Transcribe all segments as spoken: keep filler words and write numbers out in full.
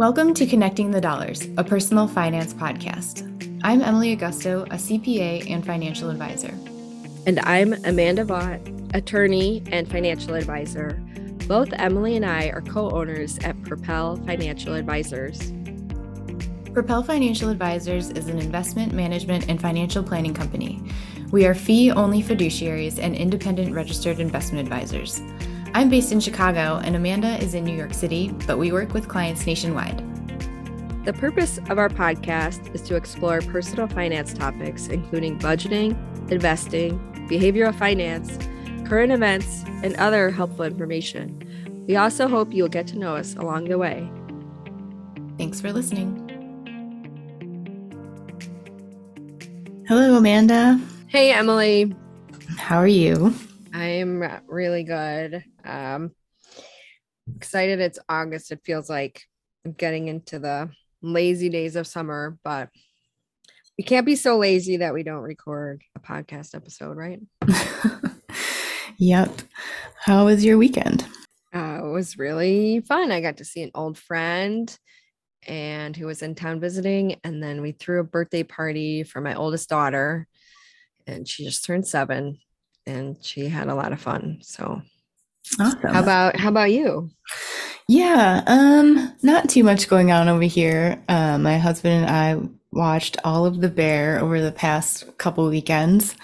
Welcome to Connecting the Dollars, a personal finance podcast. I'm Emily Augusto, a C P A and financial advisor. And I'm Amanda Vaught, attorney and financial advisor. Both Emily and I are co-owners at Propel Financial Advisors. Propel Financial Advisors is an investment management and financial planning company. We are fee-only fiduciaries and independent registered investment advisors. I'm based in Chicago and Amanda is in New York City, but we work with clients nationwide. The purpose of our podcast is to explore personal finance topics, including budgeting, investing, behavioral finance, current events, and other helpful information. We also hope you'll get to know us along the way. Thanks for listening. Hello, Amanda. Hey, Emily. How are you? I am really good. Um, excited it's August. It feels like I'm getting into the lazy days of summer, but we can't be so lazy that we don't record a podcast episode, right? Yep. How was your weekend? Uh, it was really fun. I got to see an old friend and who was in town visiting, and then we threw a birthday party for my oldest daughter, and she just turned seven. And she had a lot of fun. So awesome. How about, how about you? Yeah. Um, not too much going on over here. Um, my husband and I watched all of The Bear over the past couple weekends,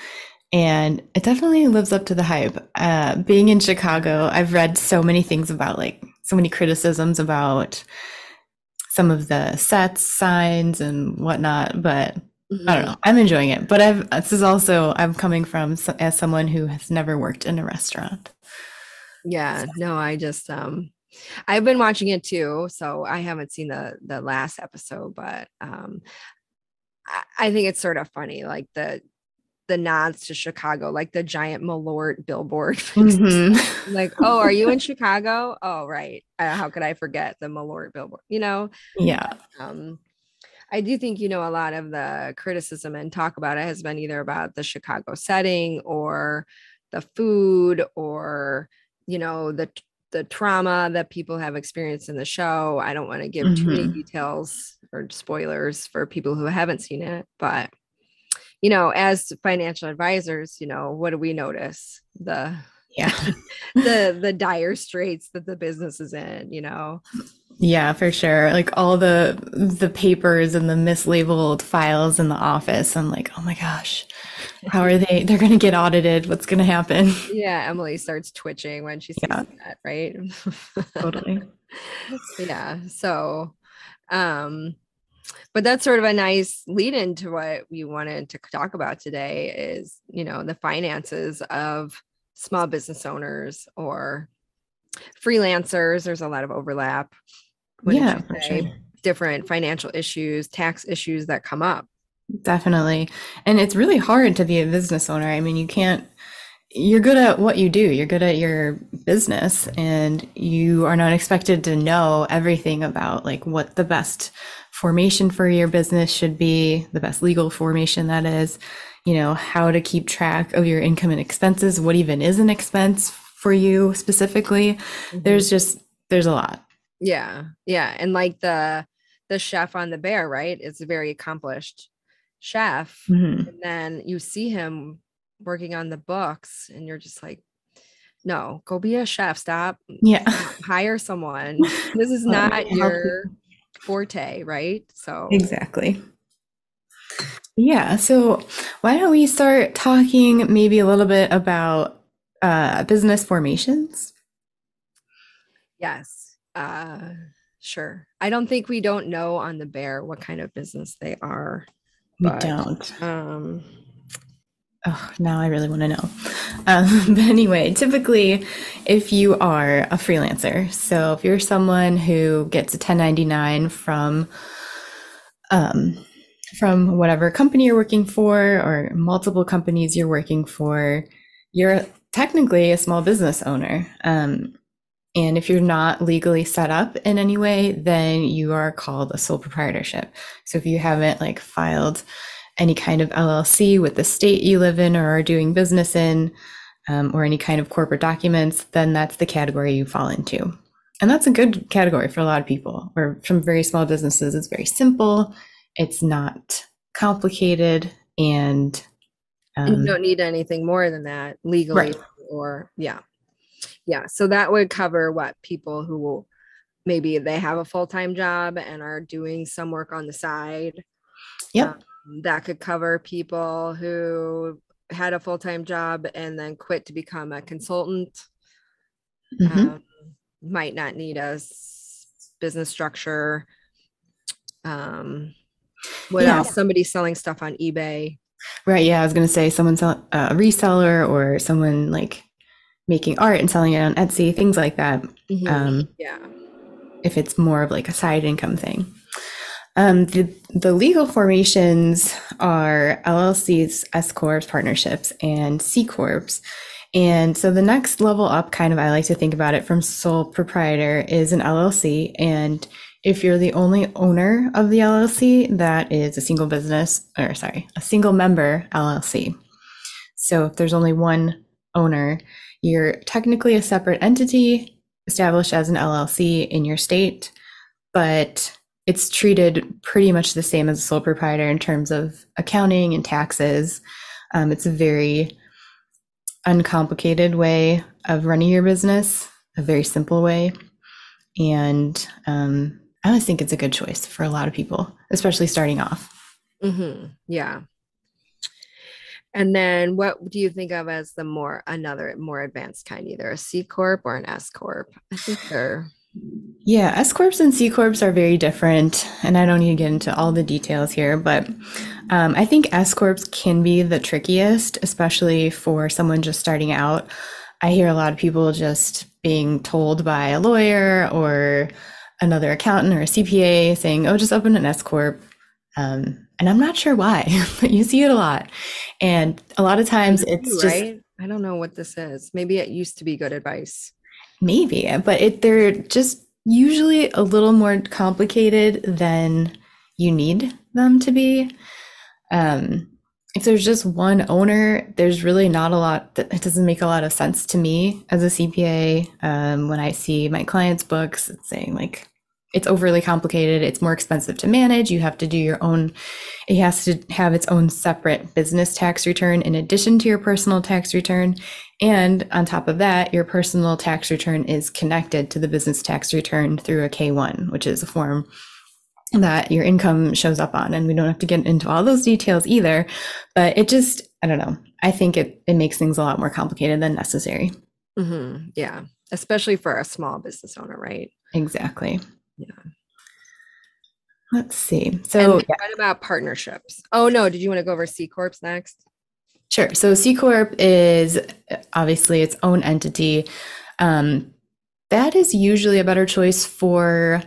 and it definitely lives up to the hype. Uh, being in Chicago, I've read so many things about like so many criticisms about some of the sets, signs and whatnot, but I don't know. I'm enjoying it, but I've, this is also, I'm coming from as someone who has never worked in a restaurant. Yeah, so. no, I just, um, I've been watching it too. So I haven't seen the, the last episode, but, um, I, I think it's sort of funny. Like the, the nods to Chicago, like the giant Malort billboard, mm-hmm. Like, oh, are you in Chicago? Oh, right. Uh, how could I forget the Malort billboard, you know? Yeah. Um, I do think, you know, a lot of the criticism and talk about it has been either about the Chicago setting or the food or, you know, the the trauma that people have experienced in the show. I don't want to give mm-hmm. too many details or spoilers for people who haven't seen it. But, you know, as financial advisors, you know, what do we notice? The yeah, the the dire straits that the business is in, you know? Yeah, for sure. Like all the the papers and the mislabeled files in the office. I'm like, oh my gosh, how are they? They're going to get audited. What's going to happen? Yeah, Emily starts twitching when she sees yeah. that, right? Totally. Yeah. So, um, but that's sort of a nice lead into what we wanted to talk about today is, you know, the finances of small business owners or freelancers. There's a lot of overlap. Yeah, for sure. Different financial issues, tax issues that come up. Definitely. And it's really hard to be a business owner. I mean, you can't, you're good at what you do. You're good at your business and you are not expected to know everything about like what the best formation for your business should be, the best legal formation that is, you know, how to keep track of your income and expenses, what even is an expense for you specifically. Mm-hmm. There's just, there's a lot. Yeah. Yeah. And like the, the chef on The Bear, right? It's a very accomplished chef. Mm-hmm. And then you see him working on the books and you're just like, no, go be a chef. Stop. Yeah. Hire someone. This is not oh, your forte, right? So exactly. Yeah. So why don't we start talking maybe a little bit about uh, business formations? Yes. Uh, sure. I don't think we don't know on The Bear what kind of business they are. We but, don't. Um, oh, now I really want to know. Um, but anyway, typically if you are a freelancer, so if you're someone who gets a ten ninety-nine from, um, from whatever company you're working for or multiple companies you're working for, you're technically a small business owner. Um, and if you're not legally set up in any way, then you are called a sole proprietorship. So if you haven't like filed any kind of L L C with the state you live in or are doing business in, um, or any kind of corporate documents, then that's the category you fall into. And that's a good category for a lot of people. We're from very small businesses. It's very simple. It's not complicated, and um, you don't need anything more than that legally, right. or yeah. Yeah. So that would cover what people who will, maybe they have a full-time job and are doing some work on the side. Yeah. Um, that could cover people who had a full-time job and then quit to become a consultant. Mm-hmm. Um, might not need a business structure. Um, what yeah. else? Somebody selling stuff on eBay. Right. Yeah. I was going to say someone sell uh, a reseller or someone like making art and selling it on Etsy, things like that. Mm-hmm. Um, yeah. If it's more of like a side income thing. Um, the, the legal formations are L L Cs, S-Corps, partnerships, and C-Corps. And so the next level up, kind of, I like to think about it from sole proprietor, is an L L C. And if you're the only owner of the L L C, that is a single business, or sorry, a single member L L C. So if there's only one owner, you're technically a separate entity established as an L L C in your state, but it's treated pretty much the same as a sole proprietor in terms of accounting and taxes. Um, it's a very uncomplicated way of running your business, a very simple way. And um, I always think it's a good choice for a lot of people, especially starting off. Mm-hmm. Yeah. And then what do you think of as the more, another more advanced kind, either a C-Corp or an S-Corp? I think they're... Yeah, S-Corps and C-Corps are very different, and I don't need to get into all the details here, but um, I think S-Corps can be the trickiest, especially for someone just starting out. I hear a lot of people just being told by a lawyer or another accountant or a C P A saying, oh, just open an S-Corp. Um, and I'm not sure why, but you see it a lot. And a lot of times it's right? just... Right? I don't know what this is. Maybe it used to be good advice. Maybe, but it, they're just usually a little more complicated than you need them to be. Um, if there's just one owner, there's really not a lot that, it doesn't make a lot of sense to me as a C P A. Um, when I see my clients' books, it's saying like, it's overly complicated. It's more expensive to manage. You have to do your own, it has to have its own separate business tax return in addition to your personal tax return. And on top of that, your personal tax return is connected to the business tax return through a K one, which is a form that your income shows up on. And we don't have to get into all those details either, but it just, I don't know. I think it, it makes things a lot more complicated than necessary. Mm-hmm. Yeah. Especially for a small business owner, right? Exactly. Yeah. Let's see. So yeah. What about partnerships? Oh no, did you want to go over C-Corps next? Sure. So C-Corp is obviously its own entity. Um, that is usually a better choice for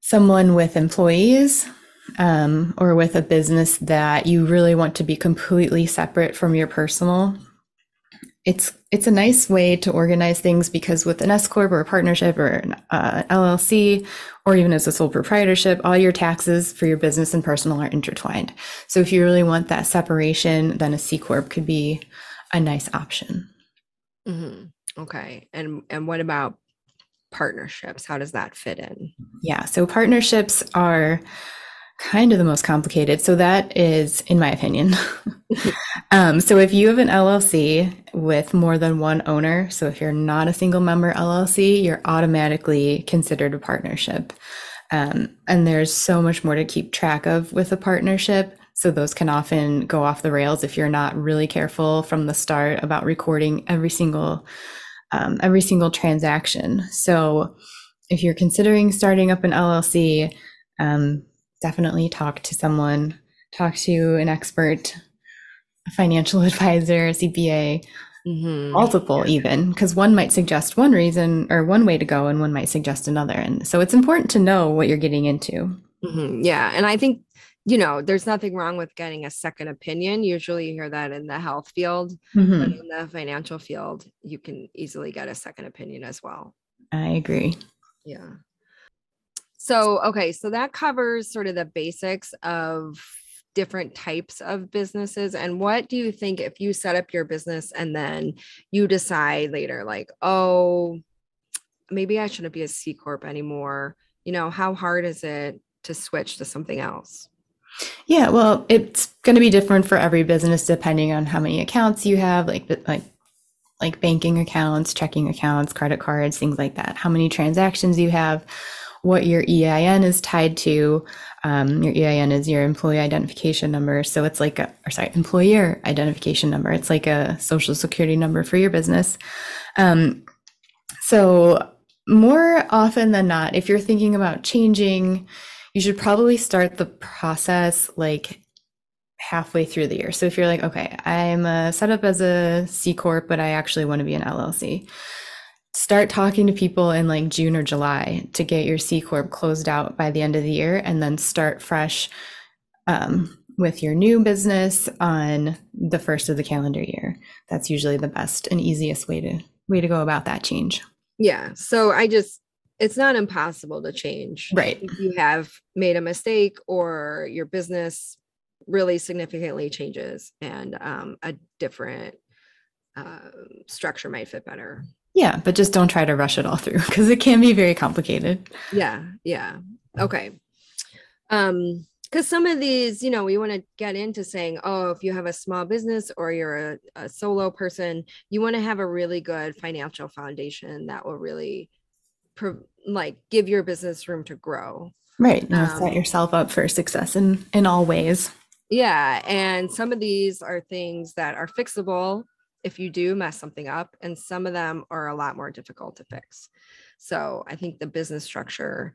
someone with employees um, or with a business that you really want to be completely separate from your personal. It's it's a nice way to organize things because with an S-Corp or a partnership or an uh, L L C, or even as a sole proprietorship, all your taxes for your business and personal are intertwined. So if you really want that separation, then a C-Corp could be a nice option. Mm-hmm. Okay. And, and what about partnerships? How does that fit in? Yeah. So partnerships are kind of the most complicated. So that is, in my opinion. um, so if you have an L L C with more than one owner, so if you're not a single member L L C, you're automatically considered a partnership. Um, and there's so much more to keep track of with a partnership. So those can often go off the rails if you're not really careful from the start about recording every single, um, every single transaction. So if you're considering starting up an L L C, um, definitely talk to someone, talk to an expert, a financial advisor, a C P A, mm-hmm. multiple yeah. even, because one might suggest one reason or one way to go and one might suggest another. And so it's important to know what you're getting into. Mm-hmm. Yeah. And I think, you know, there's nothing wrong with getting a second opinion. Usually you hear that in the health field, mm-hmm. but in the financial field, you can easily get a second opinion as well. I agree. Yeah. So, okay, so that covers sort of the basics of different types of businesses. And what do you think if you set up your business and then you decide later, like, oh, maybe I shouldn't be a C Corp anymore. You know, how hard is it to switch to something else? Yeah, well, it's going to be different for every business depending on how many accounts you have, like like like banking accounts, checking accounts, credit cards, things like that. How many transactions you have, what your E I N is tied to. Um, your E I N is your employee identification number. So it's like a, or sorry, employer identification number. It's like a social security number for your business. Um, so more often than not, if you're thinking about changing, you should probably start the process like halfway through the year. So if you're like, okay, I'm uh, set up as a C Corp, but I actually want to be an L L C, start talking to people in like June or July to get your C Corp closed out by the end of the year, and then start fresh um, with your new business on the first of the calendar year. That's usually the best and easiest way to way to go about that change. Yeah. So I just, it's not impossible to change. Right. If you have made a mistake or your business really significantly changes and um, a different uh, structure might fit better. Yeah. But just don't try to rush it all through because it can be very complicated. Yeah. Yeah. Okay. Um, because some of these, you know, we want to get into saying, oh, if you have a small business or you're a, a solo person, you want to have a really good financial foundation that will really like give your business room to grow. Right. Now um, set yourself up for success in, in all ways. Yeah. And some of these are things that are fixable if you do mess something up, and some of them are a lot more difficult to fix. So I think the business structure,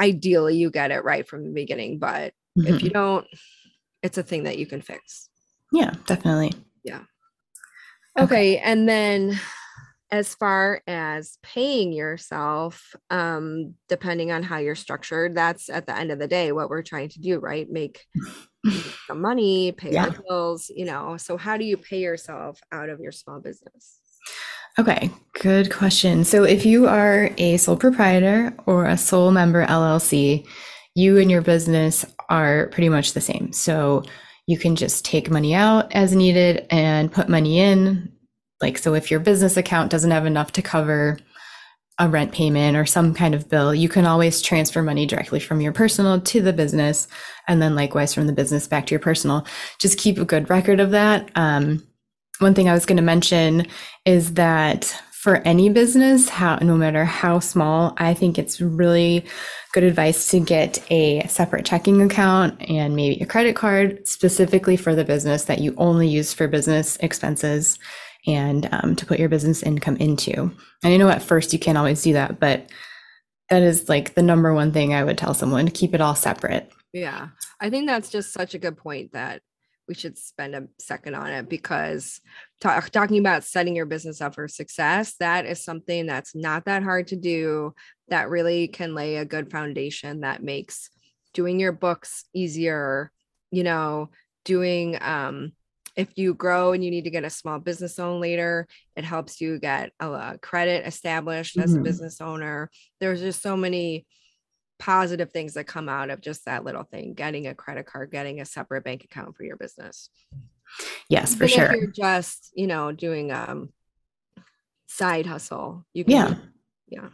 ideally you get it right from the beginning, but mm-hmm. if you don't, it's a thing that you can fix. Yeah, definitely. Yeah. Okay. Okay. And then as far as paying yourself, um, depending on how you're structured, that's at the end of the day what we're trying to do, right? Make some money, pay yeah. our bills, you know. So how do you pay yourself out of your small business? Okay, good question. So if you are a sole proprietor or a sole member L L C, you and your business are pretty much the same. So you can just take money out as needed and put money in. Like, so if your business account doesn't have enough to cover a rent payment or some kind of bill, you can always transfer money directly from your personal to the business, and then likewise from the business back to your personal. Just keep a good record of that. Um, one thing I was going to mention is that for any business, how, no matter how small, I think it's really good advice to get a separate checking account and maybe a credit card specifically for the business that you only use for business expenses and um, to put your business income into. And I know at first you can't always do that, but that is like the number one thing I would tell someone, to keep it all separate. Yeah. I think that's just such a good point that we should spend a second on it, because talk, talking about setting your business up for success, that is something that's not that hard to do, that really can lay a good foundation that makes doing your books easier, you know, doing, um, if you grow and you need to get a small business loan later, it helps you get a credit established as mm-hmm. a business owner. There's just so many positive things that come out of just that little thing, getting a credit card, getting a separate bank account for your business. Yes, for sure. If you're just, you know, doing um side hustle. You can, yeah. Yeah.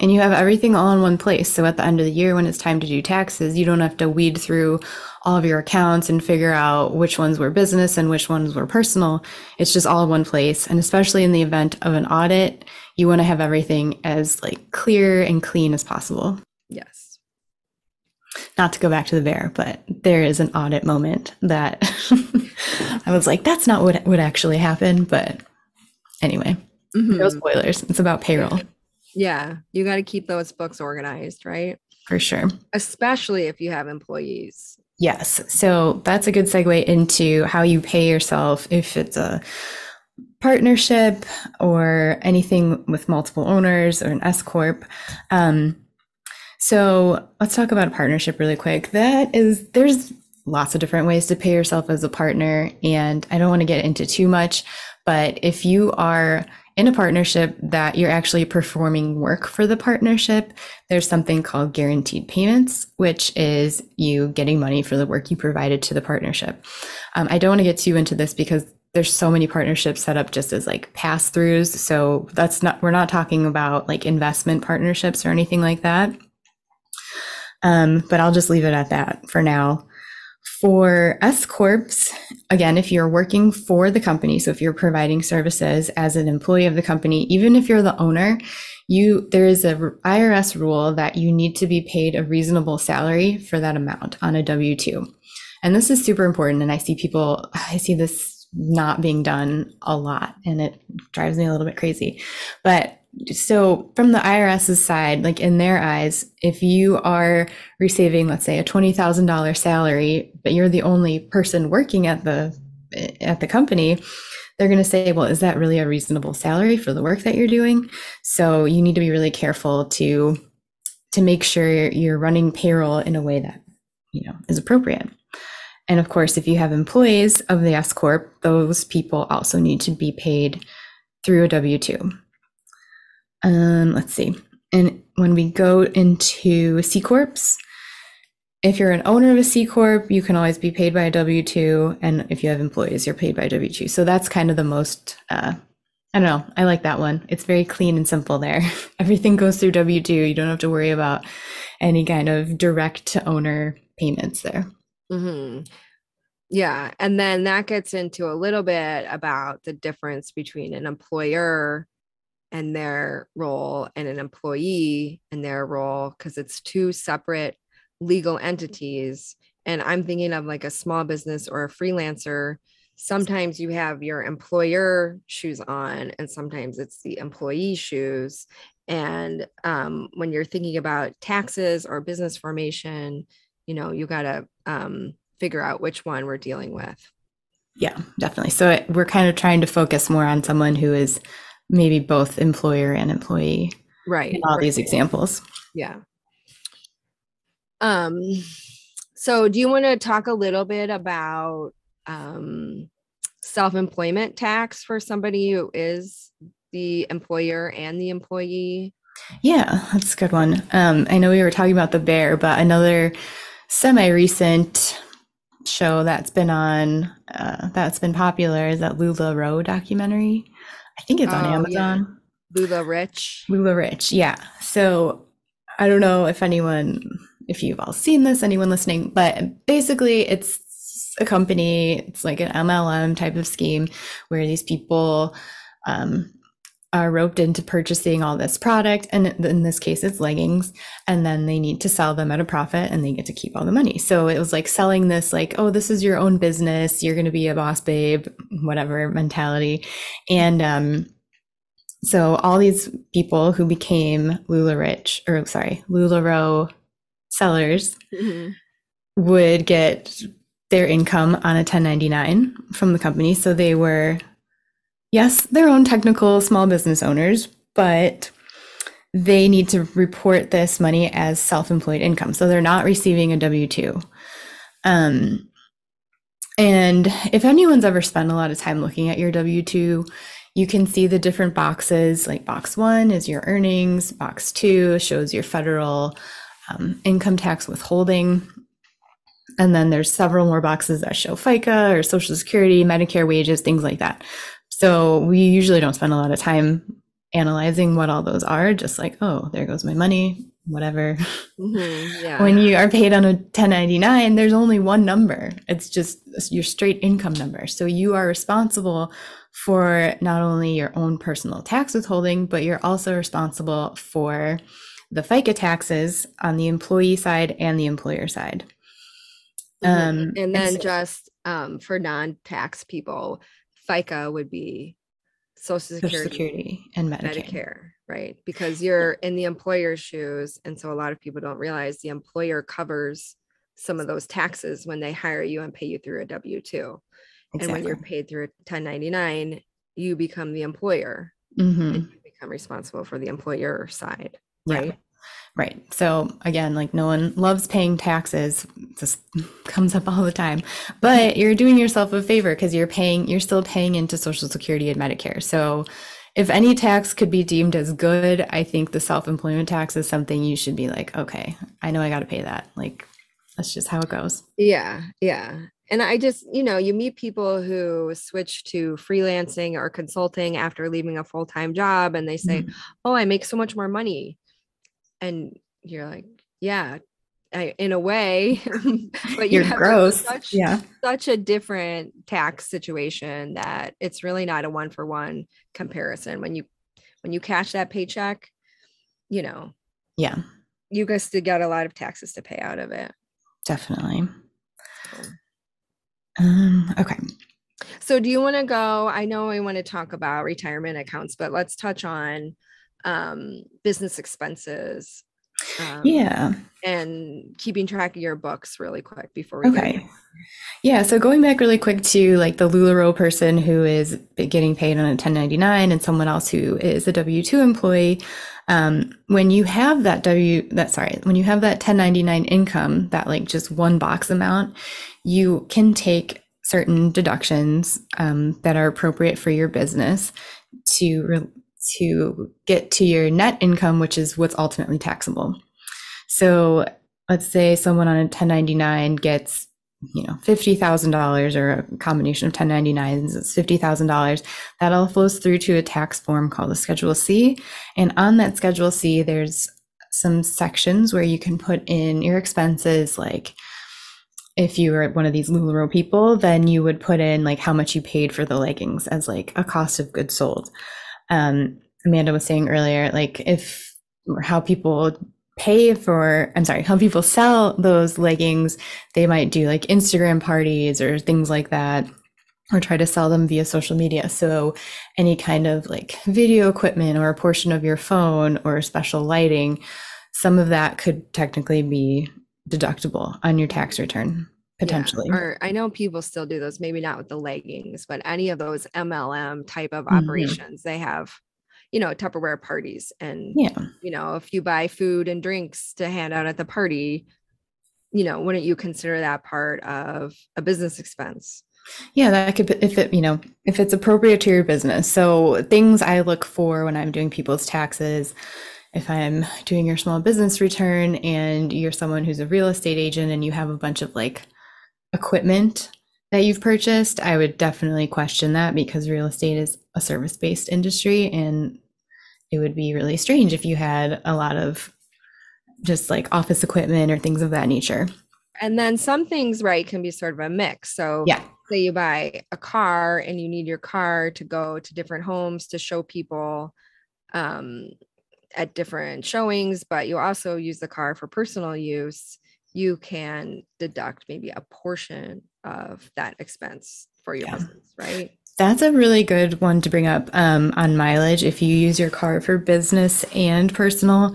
And you have everything all in one place. So at the end of the year, when it's time to do taxes, you don't have to weed through all of your accounts and figure out which ones were business and which ones were personal. It's just all in one place. And especially in the event of an audit, you want to have everything as like clear and clean as possible. Yes. Not to go back to the bear, but there is an audit moment that I was like, that's not what would actually happen. But anyway, mm-hmm. no spoilers. It's about payroll. Yeah, you got to keep those books organized, right? For sure. Especially if you have employees. Yes. So that's a good segue into how you pay yourself if it's a partnership or anything with multiple owners or an S Corp. Um, so let's talk about a partnership really quick. That is, there's lots of different ways to pay yourself as a partner, and I don't want to get into too much, but if you are in a partnership that you're actually performing work for the partnership, there's something called guaranteed payments, which is you getting money for the work you provided to the partnership. Um, I don't want to get too into this because there's so many partnerships set up just as like pass-throughs. So that's not, we're not talking about like investment partnerships or anything like that. Um, but I'll just leave it at that for now. For S Corps, again, if you're working for the company, so if you're providing services as an employee of the company, even if you're the owner, you there is a I R S rule that you need to be paid a reasonable salary for that amount on a W two. And this is super important. And I see people, I see this not being done a lot, and it drives me a little bit crazy. But so from the IRS's side, like in their eyes, if you are receiving, let's say, a twenty thousand dollars salary, but you're the only person working at the at the company, they're going to say, well, is that really a reasonable salary for the work that you're doing? So you need to be really careful to to make sure you're running payroll in a way that, you know, is appropriate. And of course, if you have employees of the S Corp, those people also need to be paid through a W two. Um, let's see. And when we go into C Corps, if you're an owner of a C Corp, you can always be paid by a W two. And if you have employees, you're paid by W two. So that's kind of the most, uh, I don't know. I like that one. It's very clean and simple there. Everything goes through W two. You don't have to worry about any kind of direct to owner payments there. Mm-hmm. Yeah. And then that gets into a little bit about the difference between an employer and their role and an employee and their role, because it's two separate legal entities. And I'm thinking of like a small business or a freelancer. Sometimes you have your employer shoes on and sometimes it's the employee shoes. And um, when you're thinking about taxes or business formation, you know, you got to um, figure out which one we're dealing with. Yeah, definitely. So it, we're kind of trying to focus more on someone who is maybe both employer and employee, right? In all right. these examples. Yeah. Um, so do you want to talk a little bit about um, self-employment tax for somebody who is the employer and the employee? Yeah, that's a good one. Um, I know we were talking about The Bear, but another semi-recent show that's been on, uh, that's been popular is that LuLaRoe documentary. I think it's on oh, Amazon. Yeah. LuLaRich. LuLaRich, yeah. So I don't know if anyone, if you've all seen this, anyone listening, but basically it's a company, it's like an M L M type of scheme where these people um, are roped into purchasing all this product. And in this case, it's leggings. And then they need to sell them at a profit and they get to keep all the money. So it was like selling this, like, oh, this is your own business. You're going to be a boss babe, whatever mentality. And um, so all these people who became LuLaRich, or sorry, LuLaRoe sellers mm-hmm. would get their income on a ten ninety-nine from the company. So they were... yes, their own technical small business owners, but they need to report this money as self-employed income. So they're not receiving a W two. Um, and if anyone's ever spent a lot of time looking at your W two, you can see the different boxes, like box one is your earnings, box two shows your federal um, income tax withholding. And then there's several more boxes that show FICA or Social Security, Medicare wages, things like that. So we usually don't spend a lot of time analyzing what all those are, just like, oh, there goes my money, whatever. Mm-hmm, yeah. When you are paid on a ten ninety-nine, there's only one number. It's just your straight income number. So you are responsible for not only your own personal tax withholding, but you're also responsible for the FICA taxes on the employee side and the employer side. Mm-hmm. Um, and then and so- just um, for non-tax people, FICA would be Social Security, Social Security and Medicare. Medicare, right? Because you're in the employer's shoes. And so a lot of people don't realize the employer covers some of those taxes when they hire you and pay you through a W two. Exactly. And when you're paid through a ten ninety-nine, you become the employer mm-hmm. and you become responsible for the employer side, right? Yeah. Right. So again, like no one loves paying taxes. It just comes up all the time, but you're doing yourself a favor because you're paying, you're still paying into Social Security and Medicare. So if any tax could be deemed as good, I think the self-employment tax is something you should be like, okay, I know I got to pay that. Like, that's just how it goes. Yeah. Yeah. And I just, you know, you meet people who switch to freelancing or consulting after leaving a full-time job, and they say, mm-hmm. oh, I make so much more money. And you're like, yeah, I, in a way, but you have gross. Such, yeah. such a different tax situation that it's really not a one-for-one comparison. When you, when you cash that paycheck, you know, yeah, you guys did get a lot of taxes to pay out of it. Definitely. So. Um, okay. So do you want to go, I know I want to talk about retirement accounts, but let's touch on, um, business expenses. Um, yeah. And keeping track of your books really quick before we okay. go. Yeah. So going back really quick to like the LuLaRoe person who is getting paid on a ten ninety-nine and someone else who is a W two employee. Um, when you have that W that, sorry, when you have that ten ninety-nine income, that like just one box amount, you can take certain deductions, um, that are appropriate for your business to re- to get to your net income, which is what's ultimately taxable. So let's say someone on a ten ninety-nine gets, you know, fifty thousand dollars or a combination of ten ninety-nines, it's fifty thousand dollars. That all flows through to a tax form called the Schedule C. And on that Schedule C, there's some sections where you can put in your expenses. Like if you were one of these LuLaRoe people, then you would put in like how much you paid for the leggings as like a cost of goods sold. Um, Amanda was saying earlier, like if or how people pay for, I'm sorry, how people sell those leggings, they might do like Instagram parties or things like that, or try to sell them via social media. So any kind of like video equipment or a portion of your phone or special lighting, some of that could technically be deductible on your tax return. Potentially. Yeah, or I know people still do those, maybe not with the leggings, but any of those M L M type of operations, mm-hmm. they have, you know, Tupperware parties. And, yeah. you know, if you buy food and drinks to hand out at the party, you know, wouldn't you consider that part of a business expense? Yeah, that could be if it, you know, if it's appropriate to your business. So things I look for when I'm doing people's taxes. If I'm doing your small business return and you're someone who's a real estate agent and you have a bunch of like equipment that you've purchased, I would definitely question that, because real estate is a service-based industry and it would be really strange if you had a lot of just like office equipment or things of that nature. And then some things, right, can be sort of a mix. So yeah. say you buy a car and you need your car to go to different homes to show people um, at different showings, but you also use the car for personal use. You can deduct maybe a portion of that expense for your yeah. business, right? That's a really good one to bring up um, on mileage. If you use your car for business and personal,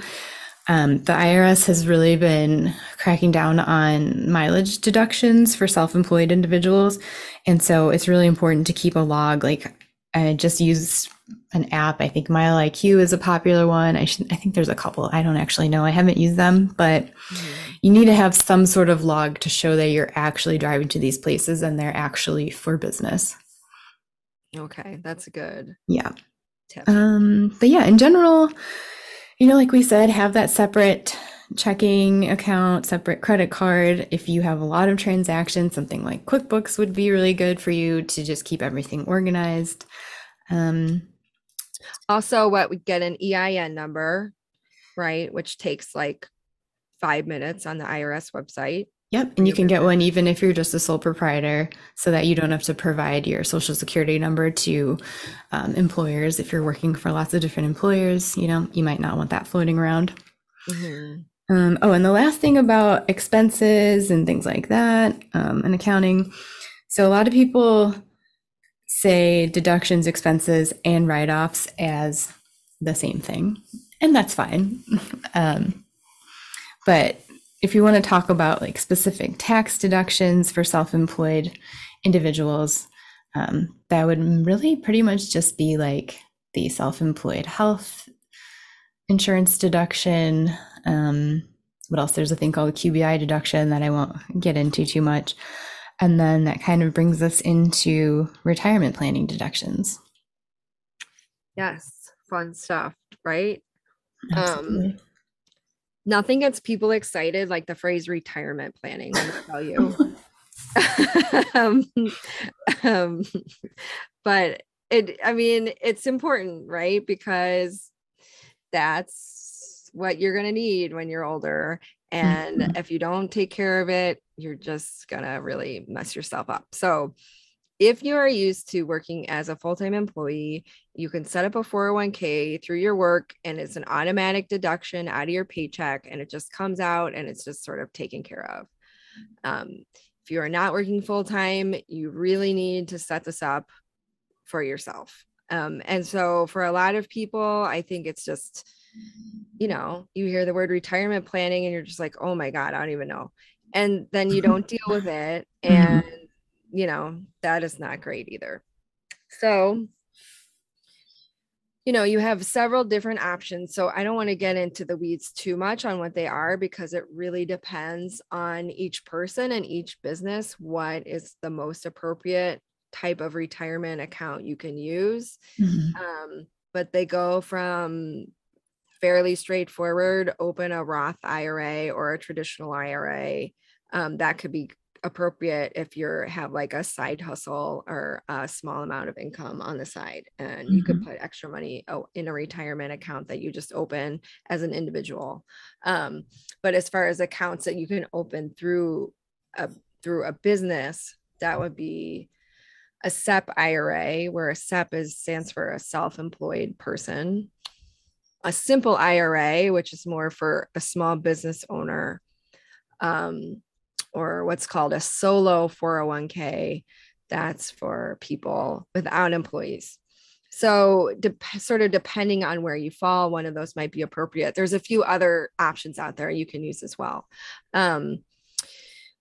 um, the I R S has really been cracking down on mileage deductions for self-employed individuals. And so it's really important to keep a log. Like I just used an app. I think MileIQ is a popular one. I should, I think there's a couple. I don't actually know. I haven't used them, but mm-hmm. you need to have some sort of log to show that you're actually driving to these places and they're actually for business. Okay. That's good. Yeah. Tip. Um, but yeah, in general, you know, like we said, have that separate checking account, separate credit card. If you have a lot of transactions, something like QuickBooks would be really good for you to just keep everything organized. Um, also what we get an E I N number, right? Which takes like five minutes on the I R S website. Yep. And you can get one even if you're just a sole proprietor, so that you don't have to provide your social security number to um, employers. If you're working for lots of different employers, you know, you might not want that floating around. Mm-hmm. Um, oh, and the last thing about expenses and things like that, um, and accounting. So a lot of people say deductions, expenses, and write-offs as the same thing, and that's fine. Um, but if you want to talk about like specific tax deductions for self-employed individuals, um, that would really pretty much just be like the self-employed health insurance deduction. Um, what else? There's a thing called the Q B I deduction that I won't get into too much. And then that kind of brings us into retirement planning deductions. Yes. Fun stuff, right? Absolutely. Um, nothing gets people excited like the phrase retirement planning, let me tell you. um, um, but it, I mean, it's important, right? Because that's what you're going to need when you're older. And mm-hmm. if you don't take care of it, you're just going to really mess yourself up. So if you are used to working as a full-time employee, you can set up a four oh one k through your work, and it's an automatic deduction out of your paycheck, and it just comes out and it's just sort of taken care of. Um, if you are not working full-time, you really need to set this up for yourself. Um, and so for a lot of people, I think it's just, you know, you hear the word retirement planning and you're just like, oh my God, I don't even know. And then you don't deal with it. And, you know, that is not great either. So, you know, you have several different options. So I don't want to get into the weeds too much on what they are, because it really depends on each person and each business, what is the most appropriate type of retirement account you can use. Mm-hmm. Um, but they go from fairly straightforward, open a Roth I R A or a traditional I R A. Um, that could be appropriate if you have like a side hustle or a small amount of income on the side, and mm-hmm. you could put extra money in a retirement account that you just open as an individual. Um, but as far as accounts that you can open through a, through a business, that would be a S E P I R A, where a S E P is stands for a self-employed person, a simple I R A, which is more for a small business owner, um, or what's called a solo four oh one k, that's for people without employees. So de- sort of depending on where you fall, one of those might be appropriate. There's a few other options out there you can use as well. Um,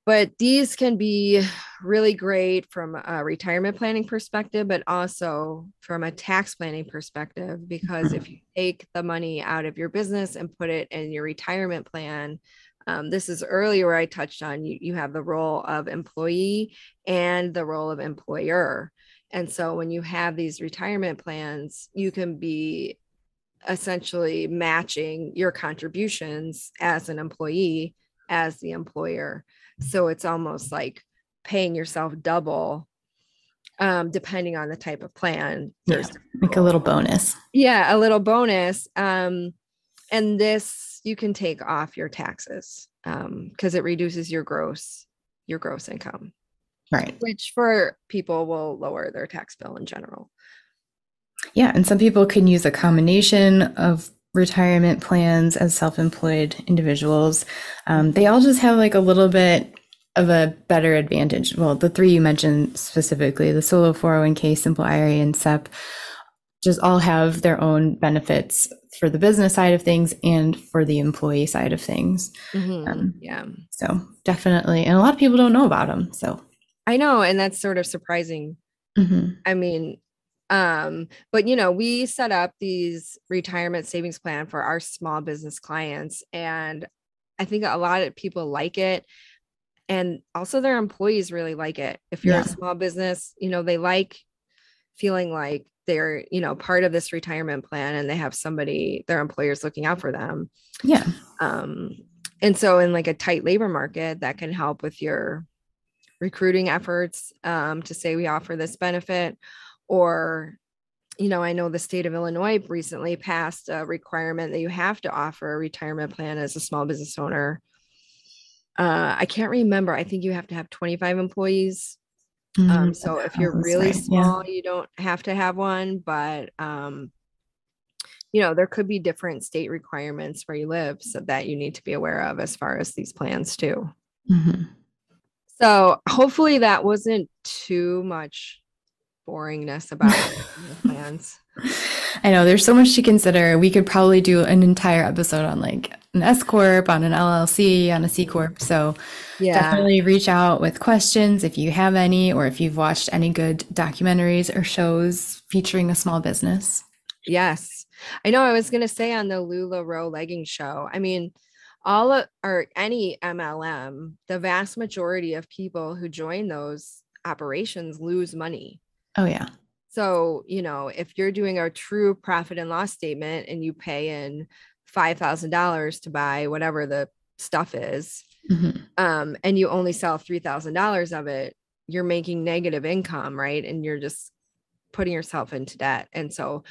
But these can be really great from a retirement planning perspective, but also from a tax planning perspective, because if you take the money out of your business and put it in your retirement plan, um, this is earlier where I touched on, you, you have the role of employee and the role of employer. And so when you have these retirement plans, you can be essentially matching your contributions as an employee as the employer. So it's almost like paying yourself double, um, depending on the type of plan. Yeah, like a little bonus. Yeah, a little bonus. Um, and this, you can take off your taxes because um, it reduces your gross, your gross income. Right. Which for people will lower their tax bill in general. Yeah. And some people can use a combination of retirement plans as self-employed individuals. Um, they all just have like a little bit of a better advantage. Well, the three you mentioned specifically, the Solo four oh one k, Simple I R A, and S E P, just all have their own benefits for the business side of things and for the employee side of things. Mm-hmm. Um, yeah. So definitely. And a lot of people don't know about them. So I know. And that's sort of surprising. Mm-hmm. I mean, Um, but, you know, we set up these retirement savings plan for our small business clients, and I think a lot of people like it. And also their employees really like it. If you're yeah. a small business, you know, they like feeling like they're, you know, part of this retirement plan and they have somebody, their employer's looking out for them. Yeah. Um, and so in like a tight labor market, that can help with your recruiting efforts, um, to say we offer this benefit. Or, you know, I know the state of Illinois recently passed a requirement that you have to offer a retirement plan as a small business owner. Uh, I can't remember. I think you have to have twenty-five employees. Mm-hmm. Um, so if you're really right. small, yeah. you don't have to have one. But, um, you know, there could be different state requirements where you live, so that you need to be aware of as far as these plans too. Mm-hmm. So hopefully that wasn't too much boringness about the plans. I know there's so much to consider. We could probably do an entire episode on like an S corp, on an L L C, on a C corp. So yeah. definitely reach out with questions if you have any, or if you've watched any good documentaries or shows featuring a small business. Yes. I know I was going to say on the LuLaRoe leggings show, I mean, all of, or any M L M, the vast majority of people who join those operations lose money. Oh, yeah. So, you know, if you're doing a true profit and loss statement and you pay in five thousand dollars to buy whatever the stuff is, mm-hmm. um, and you only sell three thousand dollars of it, you're making negative income, right? And you're just putting yourself into debt. And so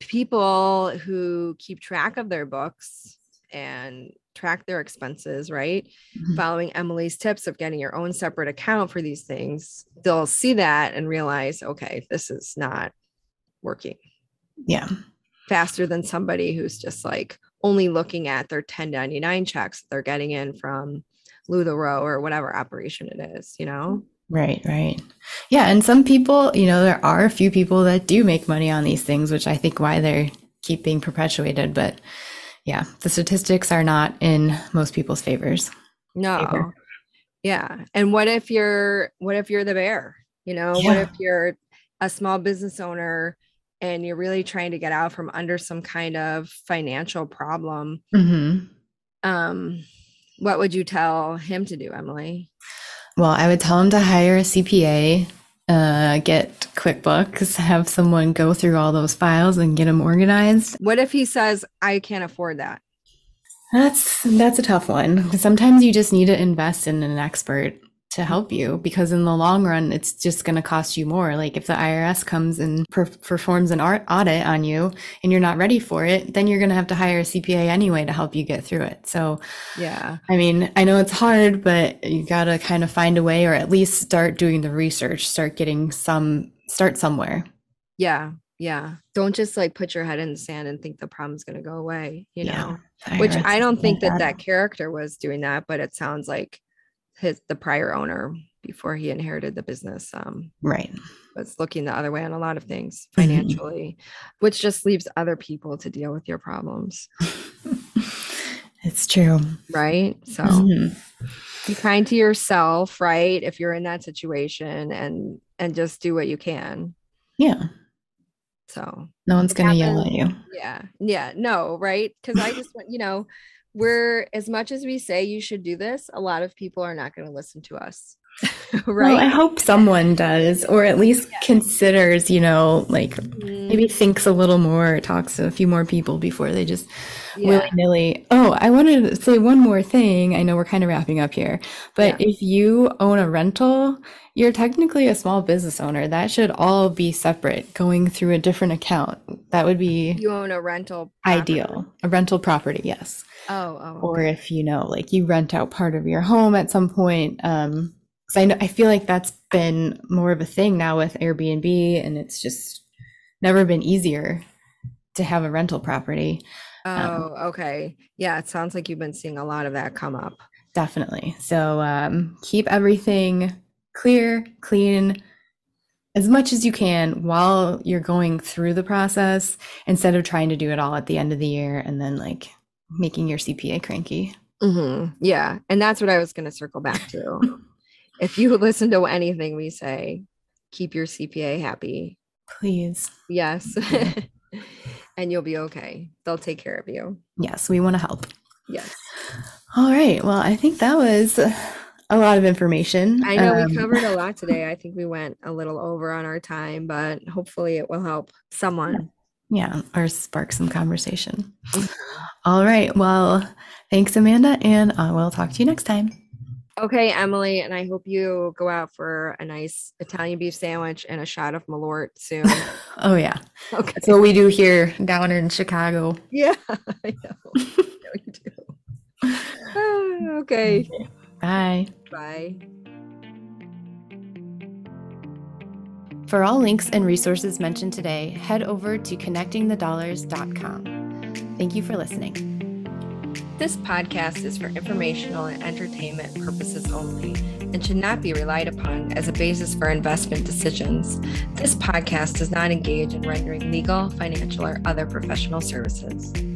people who keep track of their books and track their expenses, right? Mm-hmm. Following Emily's tips of getting your own separate account for these things, they'll see that and realize, okay, this is not working. Yeah. Faster than somebody who's just like only looking at their ten ninety-nine checks they're getting in from LuLaRoe or whatever operation it is, you know? Right, right. Yeah. And some people, you know, there are a few people that do make money on these things, which I think why they're keep being perpetuated, but yeah, the statistics are not in most people's favors. No. Favor. Yeah. And what if you're, what if you're the bear, you know, yeah. What if you're a small business owner and you're really trying to get out from under some kind of financial problem? Mm-hmm. Um, what would you tell him to do, Emily? Well, I would tell him to hire a C P A, uh, get QuickBooks, have someone go through all those files and get them organized. What if he says, I can't afford that? That's that's a tough one. Sometimes you just need to invest in an expert to help you, because in the long run, it's just going to cost you more. Like if the I R S comes and per- performs an art audit on you and you're not ready for it, then you're going to have to hire a C P A anyway to help you get through it. So, yeah, I mean, I know it's hard, but you got to kind of find a way, or at least start doing the research, start getting some, start somewhere. Yeah. Yeah. Don't just like put your head in the sand and think the problem's going to go away, you yeah, know, which I don't think that, that that character was doing that, but it sounds like his the prior owner before he inherited the business um right was looking the other way on a lot of things financially, mm-hmm. which just leaves other people to deal with your problems. It's true, right? So mm-hmm. be kind to yourself, right, if you're in that situation, and and just do what you can. Yeah. So no one's gonna happens, yell at you. Yeah. Yeah. No, right? Because I just want, you know, we're, as much as we say you should do this, a lot of people are not going to listen to us, right? Well, I hope someone does, or at least yeah. considers, you know, like mm. maybe thinks a little more, or talks to a few more people before they just yeah. willy-nilly. Oh, I wanted to say one more thing. I know we're kind of wrapping up here, but yeah. if you own a rental, you're technically a small business owner. That should all be separate, going through a different account. That would be you own a rental property. Ideal. A rental property, yes. Oh, oh. Or okay. if, you know, like you rent out part of your home at some point. Um, cause I know, I feel like that's been more of a thing now with Airbnb, and it's just never been easier to have a rental property. Oh, um, okay. Yeah. It sounds like you've been seeing a lot of that come up. Definitely. So, um, keep everything clear, clean, as much as you can while you're going through the process, instead of trying to do it all at the end of the year and then like making your C P A cranky. Mm-hmm. Yeah. And that's what I was going to circle back to. If you listen to anything we say, keep your C P A happy. Please. Yes. And you'll be okay. They'll take care of you. Yes. We want to help. Yes. All right. Well, I think that was a lot of information. I know um, we covered a lot today. I think we went a little over on our time, but hopefully it will help someone. Yeah. Yeah, or spark some conversation. All right. Well, thanks, Amanda, and I will talk to you next time. Okay, Emily, and I hope you go out for a nice Italian beef sandwich and a shot of Malort soon. Oh, yeah. Okay. That's what we do here down in Chicago. Yeah, I know. I know you do. Oh, okay. Okay. Bye. Bye. For all links and resources mentioned today, head over to connecting the dollars dot com. Thank you for listening. This podcast is for informational and entertainment purposes only and should not be relied upon as a basis for investment decisions. This podcast does not engage in rendering legal, financial, or other professional services.